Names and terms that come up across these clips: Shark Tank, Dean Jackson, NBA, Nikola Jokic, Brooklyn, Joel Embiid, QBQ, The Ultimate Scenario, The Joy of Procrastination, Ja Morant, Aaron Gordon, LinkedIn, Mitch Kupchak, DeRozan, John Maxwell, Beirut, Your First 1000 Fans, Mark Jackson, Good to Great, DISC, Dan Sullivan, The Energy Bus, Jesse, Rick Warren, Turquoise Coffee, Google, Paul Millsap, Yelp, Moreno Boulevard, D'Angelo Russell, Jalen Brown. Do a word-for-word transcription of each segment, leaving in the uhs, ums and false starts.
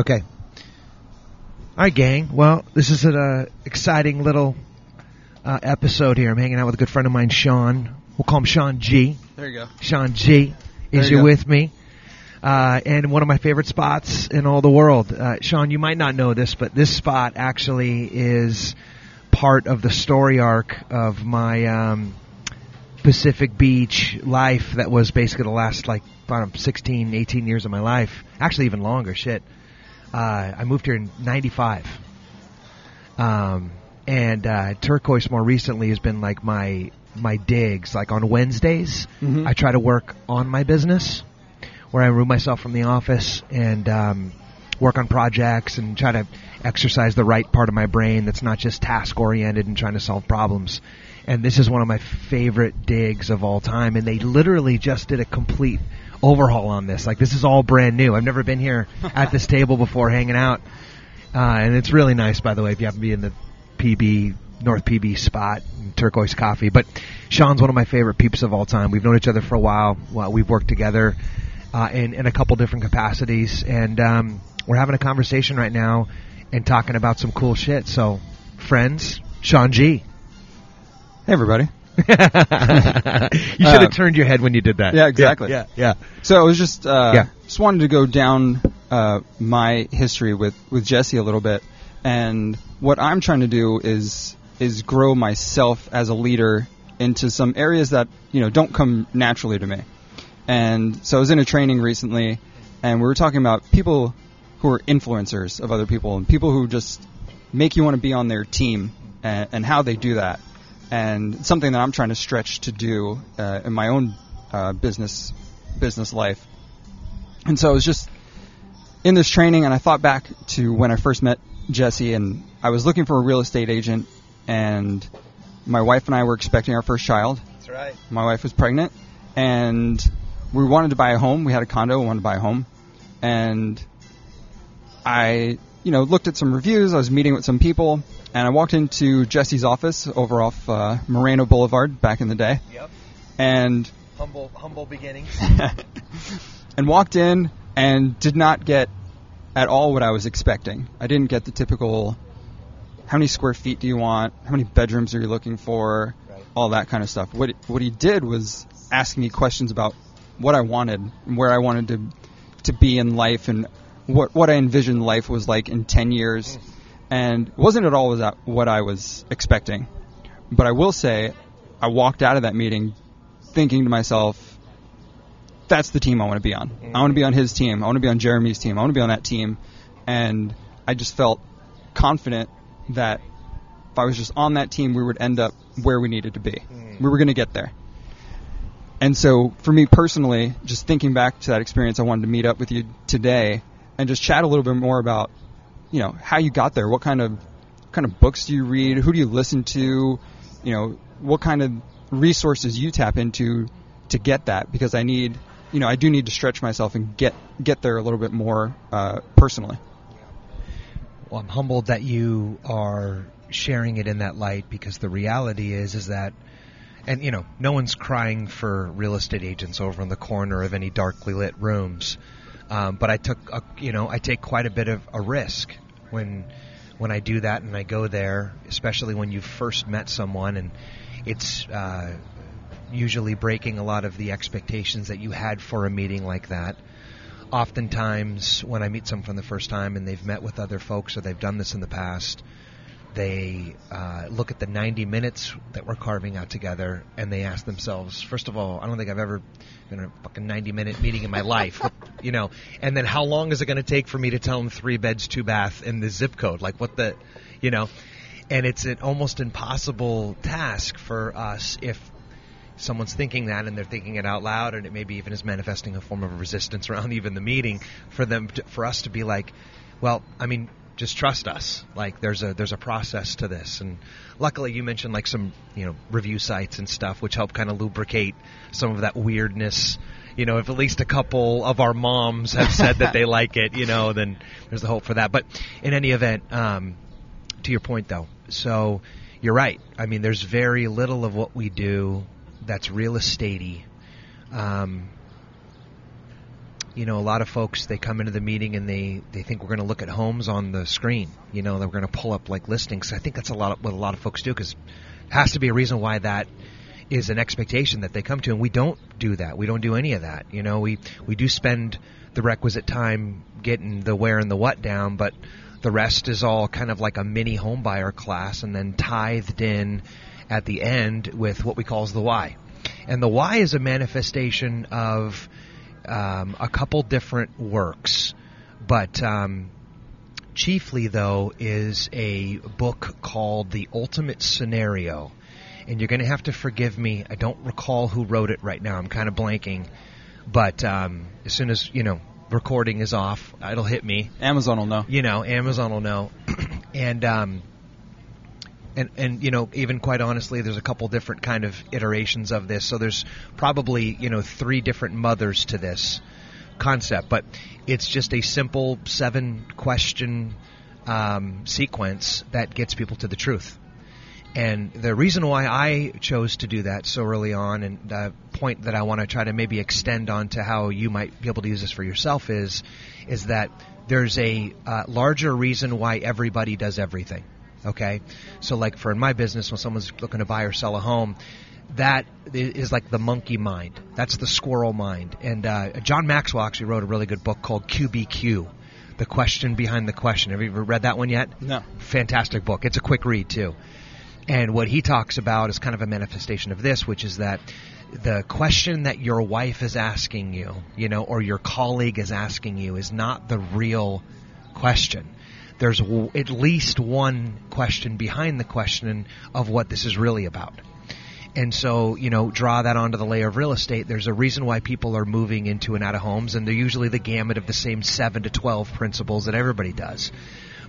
Okay. All right, gang. Well, this is an uh, exciting little uh, episode here. I'm hanging out with a good friend of mine, Sean. We'll call him Sean G. There you go. Sean G. Is you with me? Uh, and one of my favorite spots in all the world. Uh, Sean, you might not know this, but this spot actually is part of the story arc of my um, Pacific Beach life that was basically the last, like, I don't know, sixteen, eighteen years of my life. Actually, even longer, shit. Uh, I moved here in ninety-five. Um, and uh, Turquoise more recently has been, like, my my digs. Like, on Wednesdays, mm-hmm. I try to work on my business, where I remove myself from the office and um, work on projects and try to exercise the right part of my brain that's not just task-oriented and trying to solve problems. And this is one of my favorite digs of all time. And they literally just did a complete overhaul on this. Like, this is all brand new. I've never been here at this table before hanging out. Uh, and it's really nice, by the way, if you happen to be in the P B, North P B spot, Turquoise Coffee. But Sean's one of my favorite peeps of all time. We've known each other for a while. Well, we've worked together. Uh, in, in a couple different capacities, and um, we're having a conversation right now and talking about some cool shit. So, friends, Sean G. Hey, everybody. You should have uh, turned your head when you did that. Yeah, exactly. Yeah, yeah. yeah. So I was just uh, yeah. just wanted to go down uh, my history with, with Jesse a little bit, and what I'm trying to do is is grow myself as a leader into some areas that, you know, don't come naturally to me. And so I was in a training recently, and we were talking about people who are influencers of other people and people who just make you want to be on their team and, and how they do that. And it's something that I'm trying to stretch to do uh, in my own uh, business business life. And so I was just in this training, and I thought back to when I first met Jesse, and I was looking for a real estate agent, and my wife and I were expecting our first child. That's right. My wife was pregnant, and we wanted to buy a home. We had a condo. We wanted to buy a home. And I, you know, looked at some reviews. I was meeting with some people. And I walked into Jesse's office over off uh, Moreno Boulevard back in the day. Yep. And Humble humble beginnings. And walked in and did not get at all what I was expecting. I didn't get the typical, how many square feet do you want? How many bedrooms are you looking for? Right. All that kind of stuff. What What he did was ask me questions about what I wanted and where I wanted to to be in life and what what I envisioned life was like in ten years. And it wasn't at all what I was expecting. But I will say I walked out of that meeting thinking to myself, that's the team I want to be on. I want to be on his team. I want to be on Jeremy's team. I want to be on that team. And I just felt confident that if I was just on that team, we would end up where we needed to be. We were going to get there. And so for me personally, just thinking back to that experience, I wanted to meet up with you today and just chat a little bit more about, you know, how you got there. What kind of what kind of books do you read? Who do you listen to? You know, what kind of resources you tap into to get that? Because I need, you know, I do need to stretch myself and get, get there a little bit more uh, personally. Well, I'm humbled that you are sharing it in that light, because the reality is, is that, and, you know, no one's crying for real estate agents over in the corner of any darkly lit rooms. Um, but I took, a, you know, I take quite a bit of a risk when when I do that and I go there, especially when you first met someone. And it's uh, usually breaking a lot of the expectations that you had for a meeting like that. Oftentimes when I meet someone for the first time and they've met with other folks or they've done this in the past, they uh, look at the ninety minutes that we're carving out together, and they ask themselves, first of all, I don't think I've ever been in a fucking ninety-minute meeting in my life, you know. And then how long is it going to take for me to tell them three beds, two bath, and the zip code? Like, what the, you know. And it's an almost impossible task for us if someone's thinking that and they're thinking it out loud, and it maybe even is manifesting a form of resistance around even the meeting, for them, to, for us to be like, well, I mean, just trust us. Like, there's a there's a process to this. And luckily you mentioned, like, some, you know, review sites and stuff, which help kind of lubricate some of that weirdness. You know, if at least a couple of our moms have said that they like it, you know, then there's the hope for that. But in any event, um, to your point, though, so you're right. I mean, there's very little of what we do that's real estate-y. Um, you know, a lot of folks, they come into the meeting and they, they think we're going to look at homes on the screen, you know, that we're going to pull up like listings. I think that's a lot of what a lot of folks do, because it has to be a reason why that is an expectation that they come to. And we don't do that. We don't do any of that. You know, we, we do spend the requisite time getting the where and the what down, but the rest is all kind of like a mini home buyer class and then tithed in at the end with what we call the why. And the why is a manifestation of um, a couple different works, but um, chiefly, though, is a book called The Ultimate Scenario. And you're going to have to forgive me. I don't recall who wrote it right now. I'm kind of blanking. But um, as soon as, you know, recording is off, it'll hit me. Amazon will know. You know, Amazon will know. and, um, and, and you know, even quite honestly, there's a couple different kind of iterations of this. So there's probably, you know, three different mothers to this concept. But it's just a simple seven-question um, sequence that gets people to the truth. And the reason why I chose to do that so early on, and the point that I want to try to maybe extend on to how you might be able to use this for yourself, is is that there's a uh, larger reason why everybody does everything, okay? So like for in my business, when someone's looking to buy or sell a home, that is like the monkey mind. That's the squirrel mind. And uh, John Maxwell actually wrote a really good book called Q B Q. The Question Behind the Question. Have you ever read that one yet? No. Fantastic book. It's a quick read too. And what he talks about is kind of a manifestation of this, which is that the question that your wife is asking you, you know, or your colleague is asking you is not the real question. There's w- at least one question behind the question of what this is really about. And so, you know, draw that onto the layer of real estate. There's a reason why people are moving into and out of homes, and they're usually the gamut of the same seven to twelve principles that everybody does.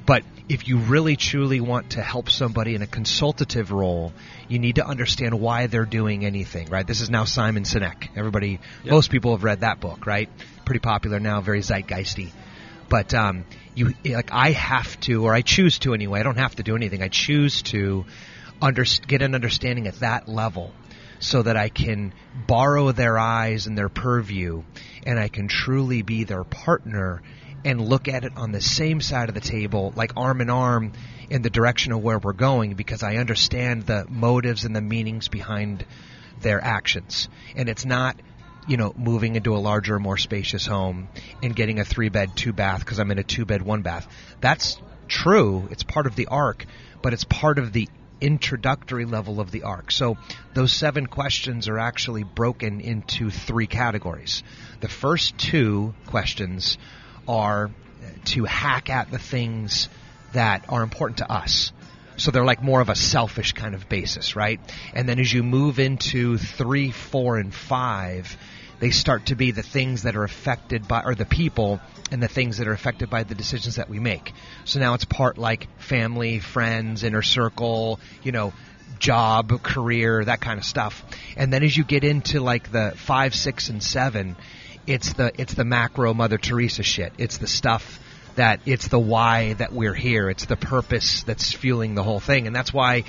But if you really truly want to help somebody in a consultative role, you need to understand why they're doing anything, right? This is now Simon Sinek. Everybody, yep. Most people have read that book, right? Pretty popular now, very zeitgeisty. But um, you, like, I have to, or I choose to anyway. I don't have to do anything. I choose to under, get an understanding at that level, so that I can borrow their eyes and their purview, and I can truly be their partner and look at it on the same side of the table, like arm in arm in the direction of where we're going, because I understand the motives and the meanings behind their actions. And it's not, you know, moving into a larger, more spacious home and getting a three-bed, two-bath because I'm in a two-bed, one-bath. That's true. It's part of the arc, but it's part of the introductory level of the arc. So those seven questions are actually broken into three categories. The first two questions are to hack at the things that are important to us. So they're like more of a selfish kind of basis, right? And then as you move into three, four, and five, they start to be the things that are affected by, or the people and the things that are affected by the decisions that we make. So now it's part like family, friends, inner circle, you know, job, career, that kind of stuff. And then as you get into like the five, six, and seven, It's the it's the macro Mother Teresa shit. It's the stuff that, it's the why that we're here. It's the purpose that's fueling the whole thing. And that's why,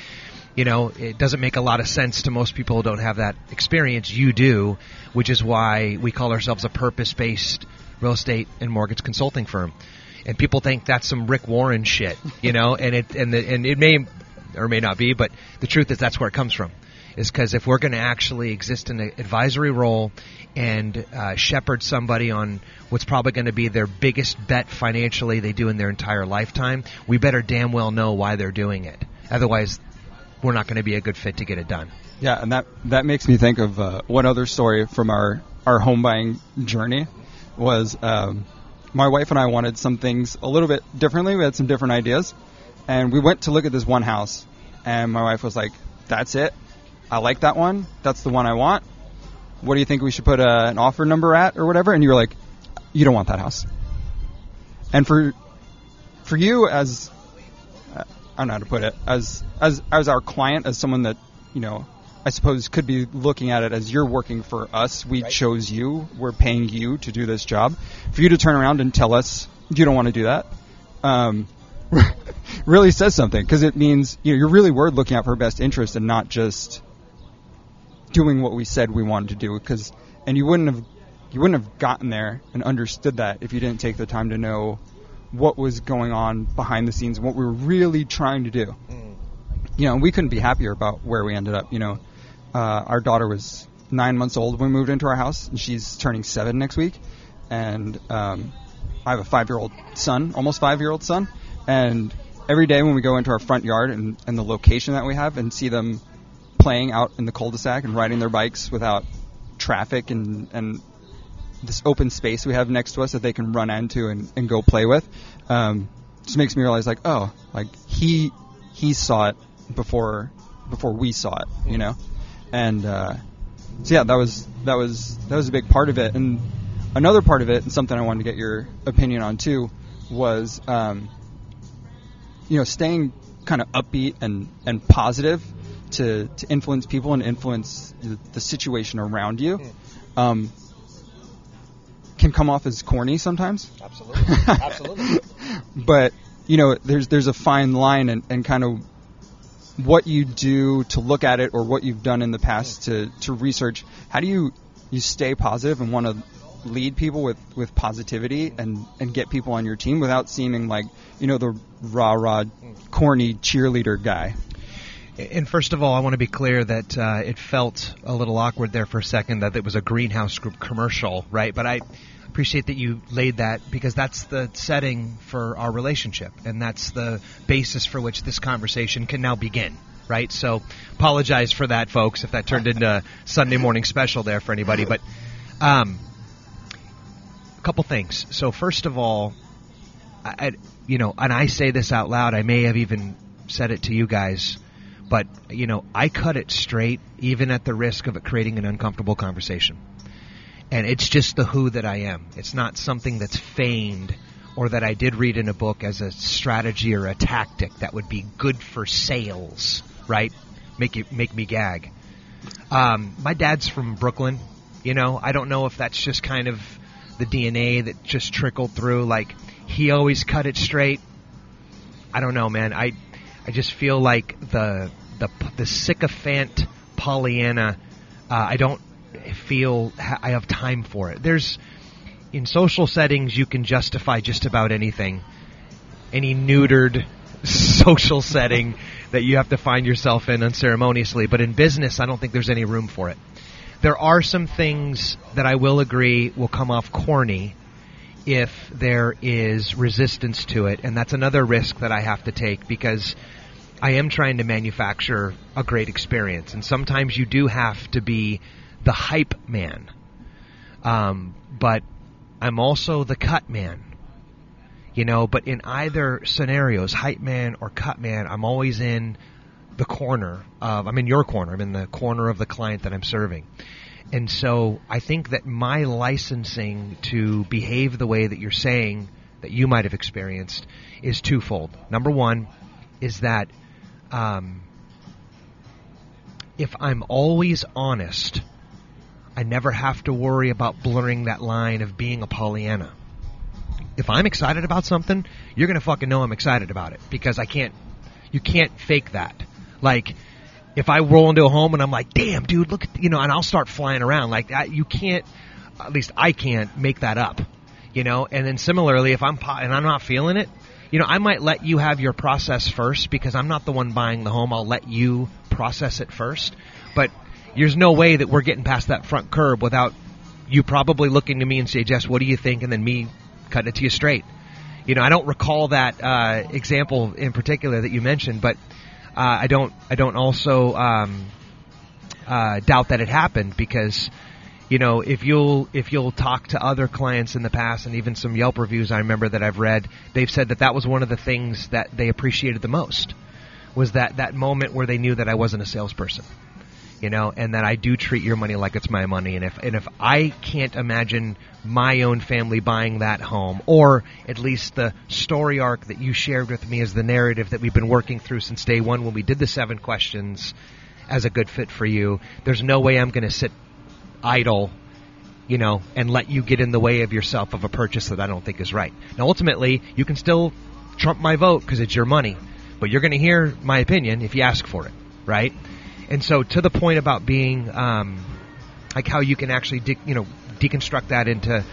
you know, it doesn't make a lot of sense to most people who don't have that experience. You do, which is why we call ourselves a purpose-based real estate and mortgage consulting firm. And people think that's some Rick Warren shit, you know, and it and the, and it may or may not be, but the truth is that's where it comes from. Is because if we're going to actually exist in an advisory role and uh, shepherd somebody on what's probably going to be their biggest bet financially they do in their entire lifetime, we better damn well know why they're doing it. Otherwise, we're not going to be a good fit to get it done. Yeah, and that, that makes me think of uh, one other story from our, our home buying journey was um, my wife and I wanted some things a little bit differently. We had some different ideas. And we went to look at this one house. And my wife was like, that's it. I like that one. That's the one I want. What do you think we should put a, an offer number at or whatever? And you were like, you don't want that house. And for for you as, I don't know how to put it, as, as, as our client, as someone that, you know, I suppose could be looking at it as you're working for us. We right. chose you. We're paying you to do this job. For you to turn around and tell us you don't want to do that um, really says something, because it means, you know, you really were looking out for her best interest and not just doing what we said we wanted to do, because, and you wouldn't have you wouldn't have gotten there and understood that if you didn't take the time to know what was going on behind the scenes and what we were really trying to do. Mm. You know, and we couldn't be happier about where we ended up. You know, uh, our daughter was nine months old when we moved into our house, and she's turning seven next week. And um, I have a five-year-old son, almost five-year-old son. And every day when we go into our front yard and, and the location that we have and see them playing out in the cul-de-sac and riding their bikes without traffic and, and this open space we have next to us that they can run into and, and go play with, um, just makes me realize, like, oh, like he he saw it before before we saw it, you know? And uh, so, yeah, that was, that, was, that was a big part of it. And another part of it, and something I wanted to get your opinion on too, was... Um, you know, staying kind of upbeat and, and positive to, to influence people and influence the, the situation around you um, can come off as corny sometimes. Absolutely. Absolutely. But, you know, there's there's a fine line and, and kind of what you do to look at it or what you've done in the past to, to research. How do you, you stay positive and want to lead people with, with positivity and, and get people on your team without seeming like, you know, the rah-rah, corny cheerleader guy? And first of all, I want to be clear that uh, it felt a little awkward there for a second that it was a Greenhouse Group commercial, right? But I appreciate that you laid that because that's the setting for our relationship, and that's the basis for which this conversation can now begin. Right? So apologize for that, folks, if that turned into a Sunday morning special there for anybody. But... um couple things. So first of all, I, you know, and I say this out loud, I may have even said it to you guys, but, you know, I cut it straight even at the risk of it creating an uncomfortable conversation. And it's just the who that I am. It's not something that's feigned or that I did read in a book as a strategy or a tactic that would be good for sales, right? Make you, make me gag. Um, my dad's from Brooklyn. You know, I don't know if that's just kind of the D N A that just trickled through. Like, he always cut it straight. I don't know, man. I I just feel like the the the sycophant Pollyanna. Uh, I don't feel I have time for it. There's in social settings you can justify just about anything. Any neutered social setting that you have to find yourself in unceremoniously, but in business, I don't think there's any room for it. There are some things that I will agree will come off corny if there is resistance to it, and that's another risk that I have to take because I am trying to manufacture a great experience, and sometimes you do have to be the hype man, um, but I'm also the cut man, you know, but in either scenarios, hype man or cut man, I'm always in the corner of, I'm in your corner, I'm in the corner of the client that I'm serving. And so I think that my licensing to behave the way that you're saying that you might have experienced is twofold. Number one is that um, if I'm always honest, I never have to worry about blurring that line of being a Pollyanna. If I'm excited about something, you're going to fucking know I'm excited about it because I can't, you can't fake that. Like, if I roll into a home and I'm like, damn, dude, look at, you know, and I'll start flying around. Like, I, you can't, at least I can't make that up, you know? And then similarly, if I'm, po- and I'm not feeling it, you know, I might let you have your process first because I'm not the one buying the home. I'll let you process it first. But there's no way that we're getting past that front curb without you probably looking to me and say, Jess, what do you think? And then me cutting it to you straight. You know, I don't recall that uh, example in particular that you mentioned, but... Uh, I don't. I don't also um, uh, doubt that it happened because, you know, if you'll if you'll talk to other clients in the past and even some Yelp reviews I remember that I've read, they've said that that was one of the things that they appreciated the most was that that moment where they knew that I wasn't a salesperson, you know, and that I do treat your money like it's my money. And if and if I can't imagine my own family buying that home, or at least the story arc that you shared with me is the narrative that we've been working through since day one when we did the seven questions as a good fit for you, there's no way I'm going to sit idle, you know, and let you get in the way of yourself of a purchase that I don't think is right. Now, ultimately, you can still trump my vote because it's your money, but you're going to hear my opinion if you ask for it, right? And so to the point about being um, like how you can actually, you know, deconstruct that into,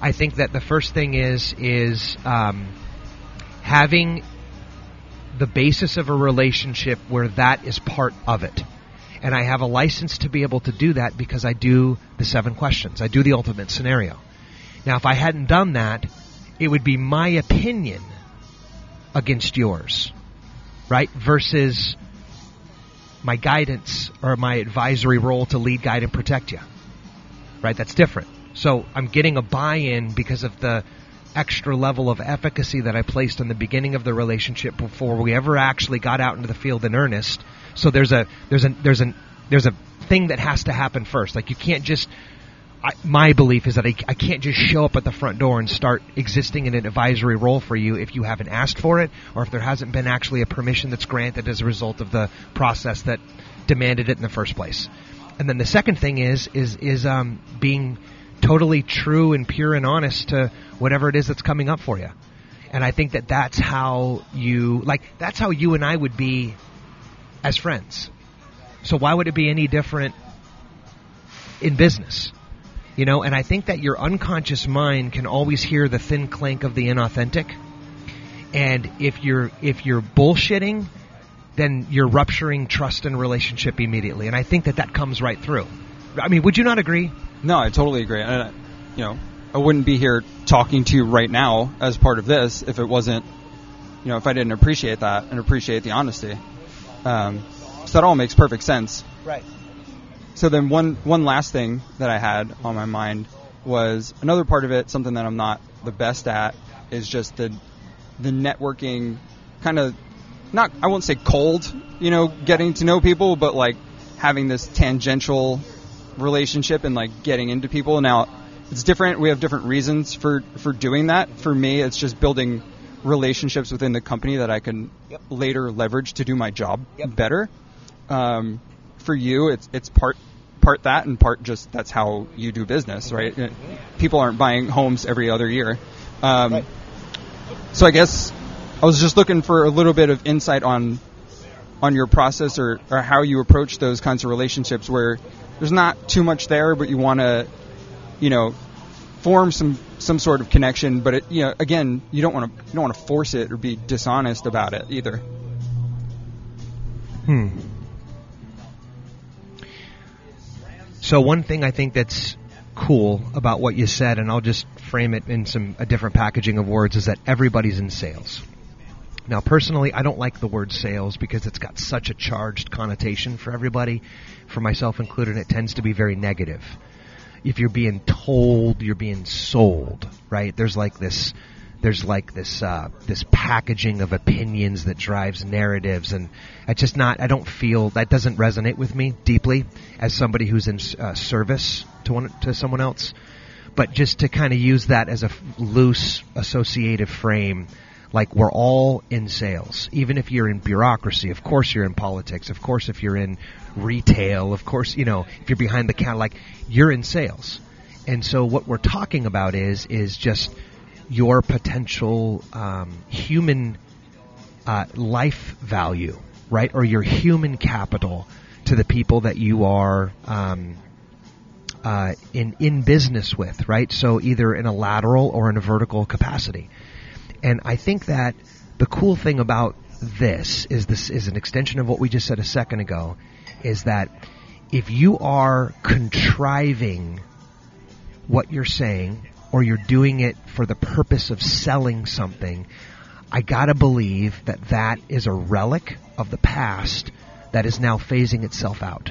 I think that the first thing is is um, having the basis of a relationship where that is part of it. And I have a license to be able to do that because I do the seven questions. I do the ultimate scenario. Now, if I hadn't done that, it would be my opinion against yours, right? Versus my guidance or my advisory role to lead, guide, and protect you, right? That's different. So I'm getting a buy-in because of the extra level of efficacy that I placed in the beginning of the relationship before we ever actually got out into the field in earnest. So there's a there's a there's a there's a thing that has to happen first. Like you can't just. I, my belief is that I, I can't just show up at the front door and start existing in an advisory role for you if you haven't asked for it, or if there hasn't been actually a permission that's granted as a result of the process that demanded it in the first place. And then the second thing is is is um, being totally true and pure and honest to whatever it is that's coming up for you. And I think that that's how you like that's how you and I would be as friends. So why would it be any different in business? You know, and I think that your unconscious mind can always hear the thin clank of the inauthentic. And if you're if you're bullshitting, then you're rupturing trust and relationship immediately. And I think that that comes right through. I mean, would you not agree? No, I totally agree. I, you know, I wouldn't be here talking to you right now as part of this if it wasn't, you know, if I didn't appreciate that and appreciate the honesty. Um, so that all makes perfect sense. Right. So then one, one last thing that I had on my mind was another part of it, something that I'm not the best at, is just the the networking kind of, not I won't say cold, you know, getting to know people, but like having this tangential relationship and like getting into people. Now, it's different. We have different reasons for, for doing that. For me, it's just building relationships within the company that I can yep. later leverage to do my job yep. better. Um, for you, it's it's part... part that and part just that's how you do business, right? People aren't buying homes every other year. Um, right. So I guess I was just looking for a little bit of insight on on your process or, or how you approach those kinds of relationships where there's not too much there, but you want to, you know, form some, some sort of connection. But, it, you know, again, you don't want to you don't want to force it or be dishonest about it either. Hmm. So one thing I think that's cool about what you said, and I'll just frame it in some a different packaging of words, is that everybody's in sales. Now, personally, I don't like the word sales because it's got such a charged connotation for everybody, for myself included. It tends to be very negative. If you're being told, you're being sold, right? There's like this, there's like this, uh, this packaging of opinions that drives narratives, and it's just not. I don't feel that doesn't resonate with me deeply as somebody who's in uh, service to one to someone else. But just to kind of use that as a f- loose associative frame, like we're all in sales, even if you're in bureaucracy. Of course, you're in politics. Of course, if you're in retail. Of course, you know, if you're behind the counter, like you're in sales. And so what we're talking about is is just. Your potential um, human uh, life value, right? Or your human capital to the people that you are um, uh, in in business with, right? So either in a lateral or in a vertical capacity. And I think that the cool thing about this is this is an extension of what we just said a second ago, is that if you are contriving what you're saying, or you're doing it for the purpose of selling something, I gotta believe that that is a relic of the past that is now phasing itself out.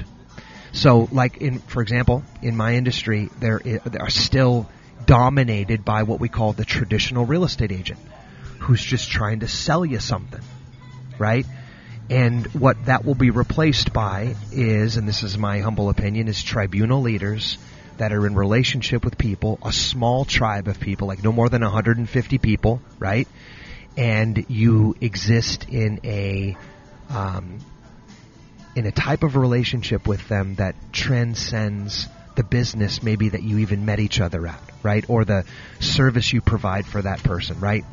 So, like in, for example, in my industry, there is, they are still dominated by what we call the traditional real estate agent, who's just trying to sell you something, right? And what that will be replaced by is, and this is my humble opinion, is tribunal leaders that are in relationship with people, a small tribe of people, like no more than one hundred fifty people, right? And you exist in a um, in a type of relationship with them that transcends the business maybe that you even met each other at, right? Or the service you provide for that person, right?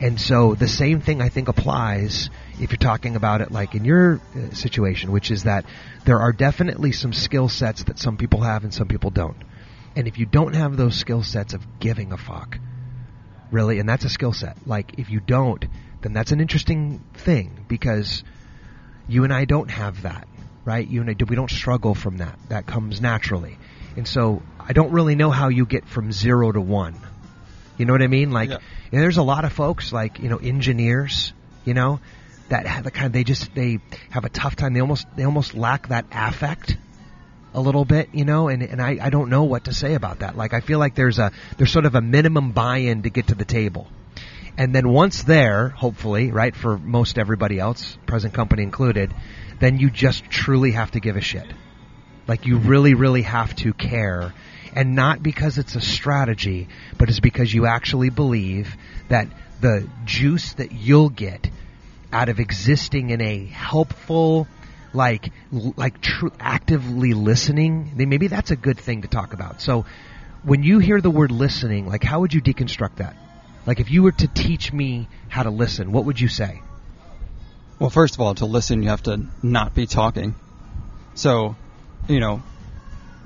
And so the same thing I think applies if you're talking about it like in your uh, situation, which is that there are definitely some skill sets that some people have and some people don't. And if you don't have those skill sets of giving a fuck, really, and that's a skill set. Like, if you don't, then that's an interesting thing, because you and I don't have that, right? You and I, we don't struggle from that. That comes naturally. And so I don't really know how you get from zero to one. You know what I mean? Like, yeah. You know, there's a lot of folks, like, you know, engineers, you know, that have the kind of, they just, they have a tough time. They almost, they almost lack that affect a little bit, you know, and, and I, I don't know what to say about that. Like, I feel like there's a, there's sort of a minimum buy-in to get to the table. And then once there, hopefully, right, for most everybody else, present company included, then you just truly have to give a shit. Like, you really, really have to care. And not because it's a strategy, but it's because you actually believe that the juice that you'll get out of existing in a helpful, like, like tr- actively listening, then maybe that's a good thing to talk about. So when you hear the word listening, like, how would you deconstruct that? Like, if you were to teach me how to listen, what would you say? Well, first of all, to listen, you have to not be talking. So, you know,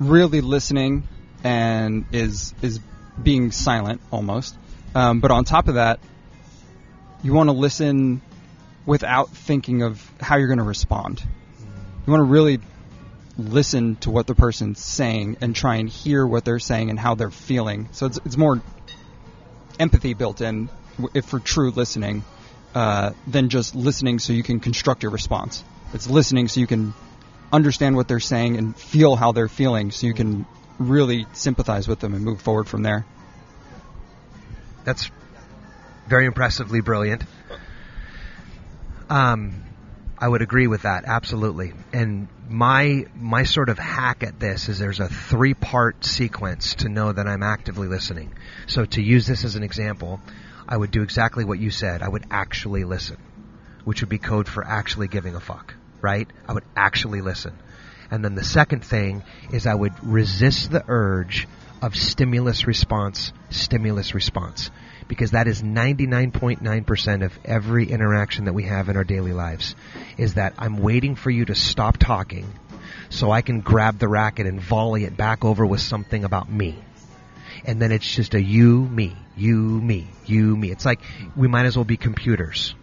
really listening and is is being silent almost. Um, but on top of that, you want to listen without thinking of how you're going to respond. You want to really listen to what the person's saying and try and hear what they're saying and how they're feeling. So it's it's more empathy built in if for true listening uh, than just listening so you can construct your response. It's listening so you can understand what they're saying and feel how they're feeling, so you can really sympathize with them and move forward from there. That's very impressively brilliant. Um, I would agree with that, absolutely. And my my sort of hack at this is there's a three-part sequence to know that I'm actively listening. So to use this as an example, I would do exactly what you said. I would actually listen, which would be code for actually giving a fuck, right? I would actually listen. And then the second thing is I would resist the urge of stimulus response, stimulus response, because that is ninety-nine point nine percent of every interaction that we have in our daily lives, is that I'm waiting for you to stop talking so I can grab the racket and volley it back over with something about me. And then it's just a you, me, you, me, you, me. It's like we might as well be computers,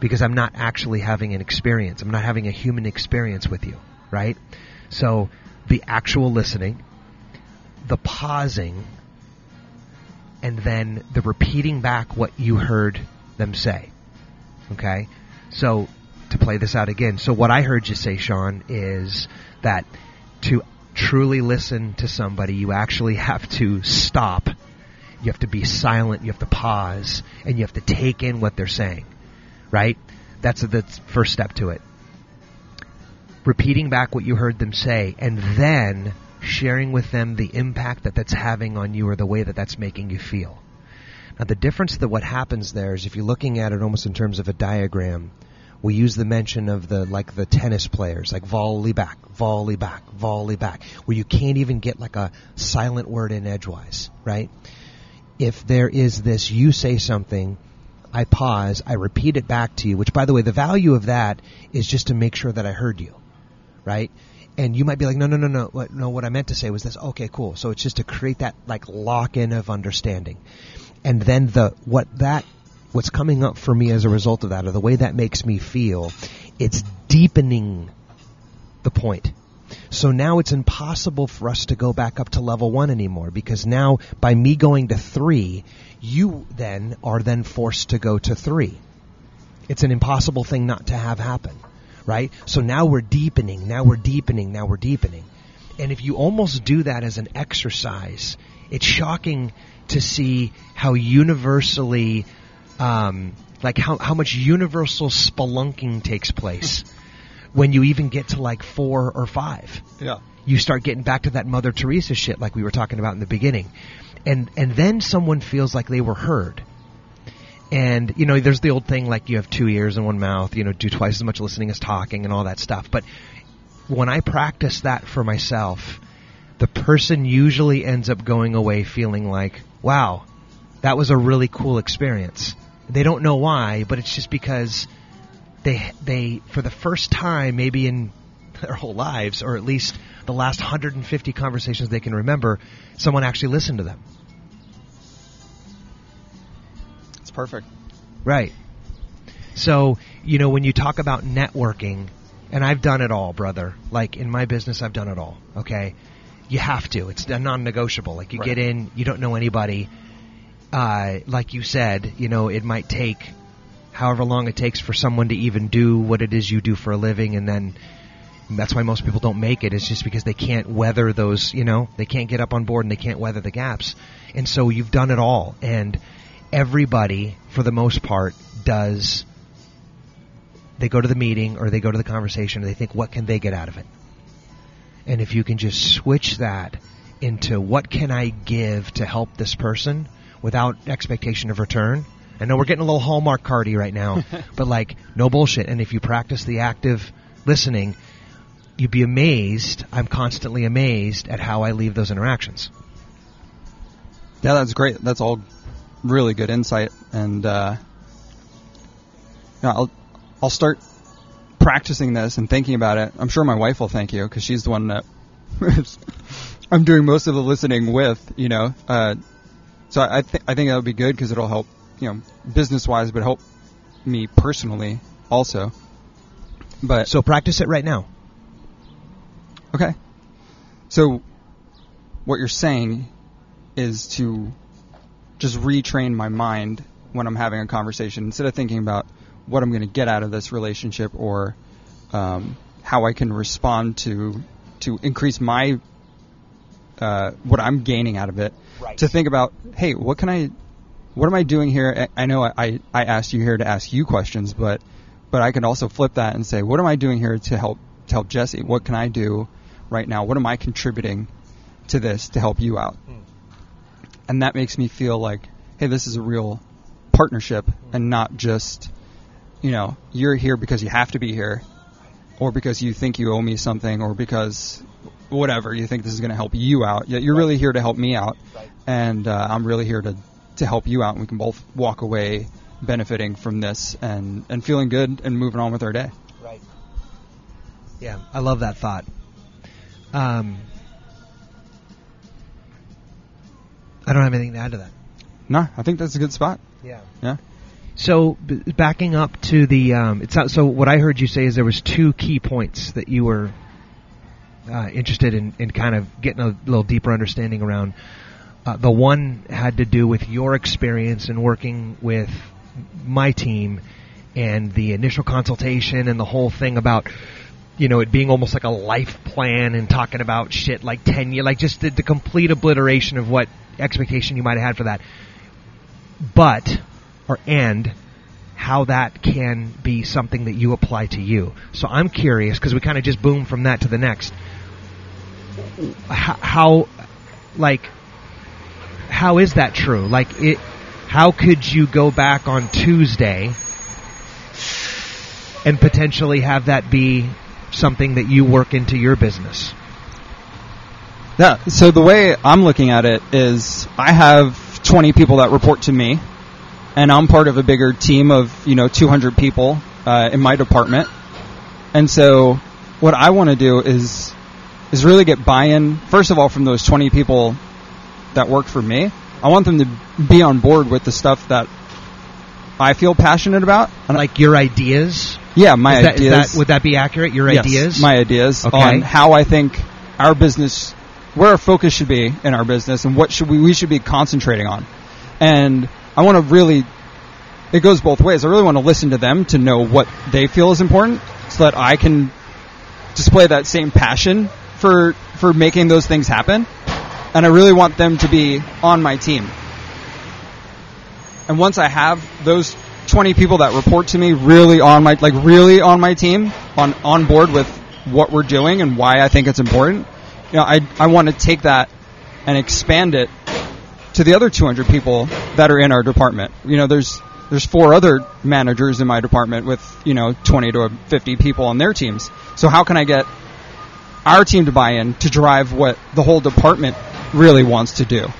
because I'm not actually having an experience. I'm not having a human experience with you, right? So the actual listening, the pausing, and then the repeating back what you heard them say. Okay? So to play this out again. So what I heard you say, Sean, is that to truly listen to somebody, you actually have to stop. You have to be silent. You have to pause. And you have to take in what they're saying. Right? That's the first step to it. Repeating back what you heard them say, and then sharing with them the impact that that's having on you or the way that that's making you feel. Now, the difference that what happens there is, if you're looking at it almost in terms of a diagram, we use the mention of the, like the tennis players, like volley back, volley back, volley back, where you can't even get like a silent word in edgewise, right? If there is this, you say something, I pause, I repeat it back to you, which, by the way, the value of that is just to make sure that I heard you, right? And you might be like, no, no, no, no, what, no, what I meant to say was this. Okay, cool. So it's just to create that like lock-in of understanding. And then the what that what's coming up for me as a result of that, or the way that makes me feel, it's deepening the point. So now it's impossible for us to go back up to level one anymore, because now by me going to three, you then are then forced to go to three. It's an impossible thing not to have happen, right? So now we're deepening, now we're deepening, now we're deepening. And if you almost do that as an exercise, it's shocking to see how universally, um, like how, how much universal spelunking takes place. When you even get to like four or five, yeah, you start getting back to that Mother Teresa shit like we were talking about in the beginning. And and then someone feels like they were heard. And, you know, there's the old thing like you have two ears and one mouth, you know, do twice as much listening as talking and all that stuff. But when I practice that for myself, the person usually ends up going away feeling like, wow, that was a really cool experience. They don't know why, but it's just because... They, they for the first time, maybe in their whole lives, or at least the last one hundred fifty conversations they can remember, someone actually listened to them. It's perfect. Right. So, you know, when you talk about networking, and I've done it all, brother. Like, in my business, I've done it all, okay? You have to. It's non-negotiable. Like, you right. get in, you don't know anybody. Uh, like you said, you know, it might take however long it takes for someone to even do what it is you do for a living, and then that's why most people don't make it. It's just because they can't weather those, you know, they can't get up on board and they can't weather the gaps. And so you've done it all. And everybody, for the most part, does... They go to the meeting or they go to the conversation and they think, what can they get out of it? And if you can just switch that into what can I give to help this person without expectation of return. I know we're getting a little Hallmark cardy right now, but like, no bullshit. And if you practice the active listening, you'd be amazed. I'm constantly amazed at how I leave those interactions. Yeah, that's great. That's all really good insight. And uh, yeah, I'll... I'll start practicing this and thinking about it. I'm sure my wife will thank you because she's the one that I'm doing most of the listening with, you know. Uh, so I, th- I think that would be good because it'll help, you know, business-wise, but help me personally also. But so practice it right now. Okay. So what you're saying is to just retrain my mind when I'm having a conversation instead of thinking about what I'm going to get out of this relationship or um, how I can respond to to increase my uh, what I'm gaining out of it. Right. To think about, hey, what can I what am I doing here? I know I, I asked you here to ask you questions, but but I can also flip that and say, what am I doing here to help to help Jesse? What can I do right now? What am I contributing to this to help you out? Mm. And that makes me feel like, hey, this is a real partnership mm. and not just, you know, you're here because you have to be here or because you think you owe me something or because whatever, you think this is going to help you out. Yet you're right. really here to help me out. Right. And uh, I'm really here to, to help you out. And we can both walk away benefiting from this and, and feeling good and moving on with our day. Right. Yeah, I love that thought. Um, I don't have anything to add to that. No, I think that's a good spot. Yeah. Yeah. So b- backing up to the, um, it's not, so what I heard you say is there was two key points that you were uh, interested in, in kind of getting a little deeper understanding around. Uh, the one had to do with your experience in working with my team and the initial consultation and the whole thing about, you know, it being almost like a life plan and talking about shit like ten years, like just the, the complete obliteration of what expectation you might have had for that. But... Or and how that can be something that you apply to you. So I'm curious because we kind of just boom from that to the next. How, how, like, how is that true? Like, it, how could you go back on Tuesday and potentially have that be something that you work into your business? Yeah. So the way I'm looking at it is, I have twenty people that report to me. And I'm part of a bigger team of, you know, two hundred people uh, in my department. And so what I want to do is is really get buy-in, first of all, from those twenty people that work for me. I want them to be on board with the stuff that I feel passionate about. Like your ideas? Yeah, my that, ideas. That, would that be accurate, your yes, ideas? my ideas okay. On how I think our business, where our focus should be in our business and what should we, we should be concentrating on. And... I want to really, it goes both ways. I really want to listen to them to know what they feel is important so that I can display that same passion for for making those things happen. And I really want them to be on my team. And once I have those twenty people that report to me really on my, like really on my team, on, on board with what we're doing and why I think it's important, you know, I I want to take that and expand it to the other two hundred people that are in our department. You know, there's there's four other managers in my department with, you know, twenty to fifty people on their teams. So how can I get our team to buy in to drive what the whole department really wants to do? Um,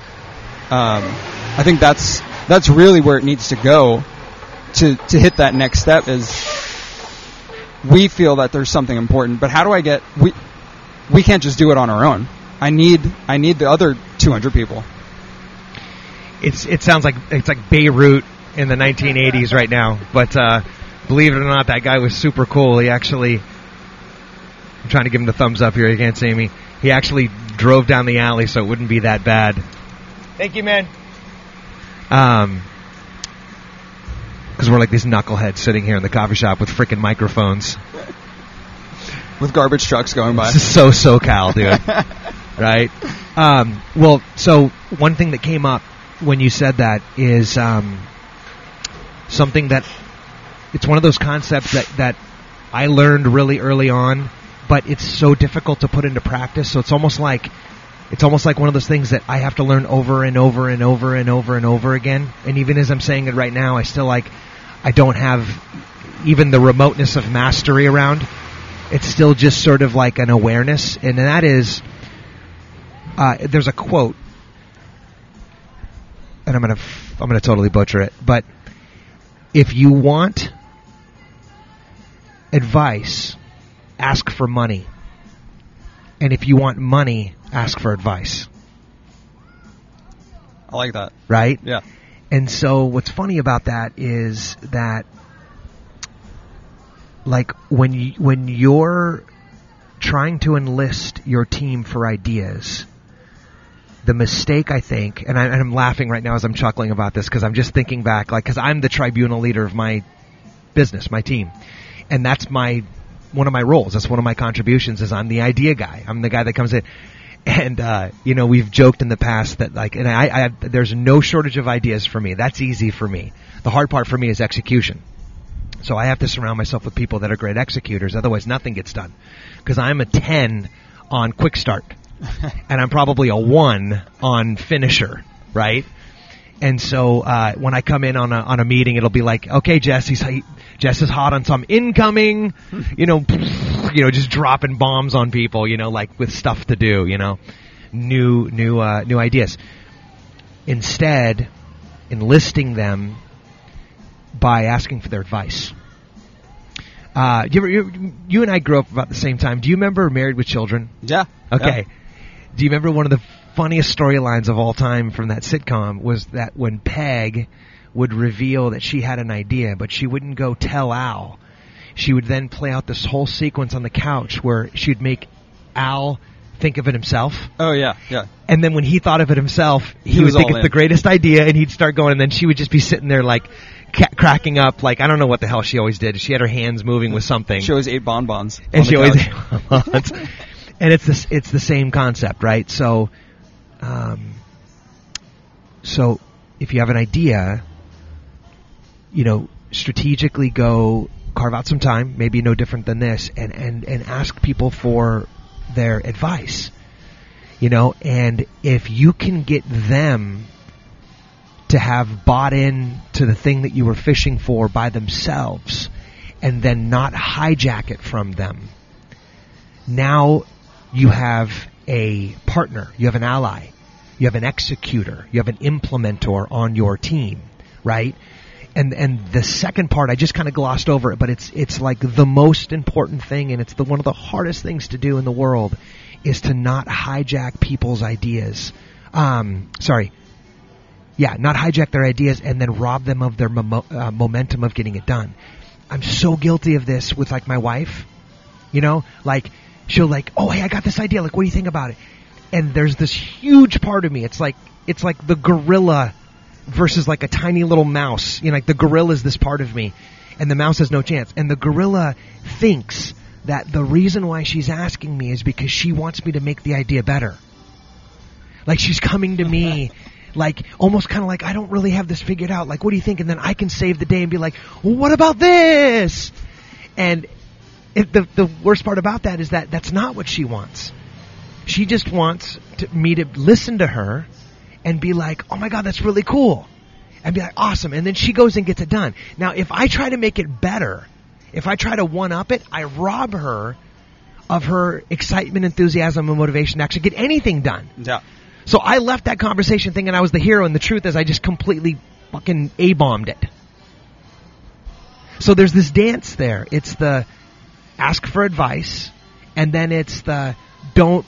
I think that's that's really where it needs to go to to hit that next step is we feel that there's something important, but how do I get, we we can't just do it on our own. I need I need the other two hundred people. It's it sounds like it's like Beirut in the nineteen eighties right now, but uh, believe it or not, that guy was super cool. He actually, I'm trying to give him the thumbs up here. You can't see me. He actually drove down the alley so it wouldn't be that bad. Thank you, man. Um, because we're like these knuckleheads sitting here in the coffee shop with freaking microphones, with garbage trucks going by. This is so SoCal, dude. Right? Um, well, so one thing that came up when you said that is um, something that it's one of those concepts that, that I learned really early on, but it's so difficult to put into practice. So it's almost like it's almost like one of those things that I have to learn over and over and over and over and over again. And even as I'm saying it right now, I still like I don't have even the remoteness of mastery around. It's still just sort of like an awareness, and that is. Uh, there's a quote, and I'm gonna f- I'm gonna totally butcher it. But if you want advice, ask for money, and if you want money, ask for advice. I like that. Right? Yeah. And so, what's funny about that is that, like, when you, when you're trying to enlist your team for ideas. The mistake, I think, and, I, and I'm laughing right now as I'm chuckling about this because I'm just thinking back, like, because I'm the tribunal leader of my business, my team, and that's my one of my roles. That's one of my contributions is I'm the idea guy. I'm the guy that comes in, and uh, you know, we've joked in the past that like, and I, I there's no shortage of ideas for me. That's easy for me. The hard part for me is execution. So I have to surround myself with people that are great executors. Otherwise, nothing gets done. Because I'm a ten on quick start. And I'm probably a one on finisher, right? And so uh, when I come in on a, on a meeting, it'll be like, okay, Jess, he's, he, Jess is hot on some incoming, you know, you know, just dropping bombs on people, you know, like with stuff to do, you know, new, new, uh, new ideas. Instead, enlisting them by asking for their advice. Uh, you, you, you and I grew up about the same time. Do you remember Married with Children? Yeah. Okay. Yeah. Do you remember one of the funniest storylines of all time from that sitcom was that when Peg would reveal that she had an idea, but she wouldn't go tell Al. She would then play out this whole sequence on the couch where she'd make Al think of it himself. Oh, yeah, yeah. And then when he thought of it himself, he, he would think it's in. The greatest idea, and he'd start going, and then she would just be sitting there like ca- cracking up, like, I don't know what the hell she always did. She had her hands moving with something. She always ate bonbons. And she always ate bonbons. And it's the, it's the same concept, right? So, um, so if you have an idea, you know, strategically go carve out some time, maybe no different than this, and, and, and ask people for their advice, you know, and if you can get them to have bought in to the thing that you were fishing for by themselves and then not hijack it from them, now you have a partner, you have an ally, you have an executor, you have an implementer on your team, right? And and the second part, I just kind of glossed over it, but it's it's like the most important thing, and it's the one of the hardest things to do in the world, is to not hijack people's ideas. Um, sorry. Yeah, not hijack their ideas and then rob them of their mom- uh, momentum of getting it done. I'm so guilty of this with, like, my wife. You know, like, she'll like, oh, hey, I got this idea. Like, what do you think about it? And there's this huge part of me. It's like it's like the gorilla versus like a tiny little mouse. You know, like the gorilla is this part of me, and the mouse has no chance. And the gorilla thinks that the reason why she's asking me is because she wants me to make the idea better. Like she's coming to me, like almost kind of like, I don't really have this figured out. Like, what do you think? And then I can save the day and be like, well, what about this? And it, the the worst part about that is that that's not what she wants. She just wants to, me to listen to her. And be like, oh my God, that's really cool. And be like, awesome. And then she goes and gets it done. Now, if I try to make it better, if I try to one-up it, I rob her of her excitement, enthusiasm, and motivation to actually get anything done. Yeah. So I left that conversation thinking I was the hero, and the truth is I just completely fucking A-bombed it. So there's this dance there. It's the ask for advice, and then it's the don't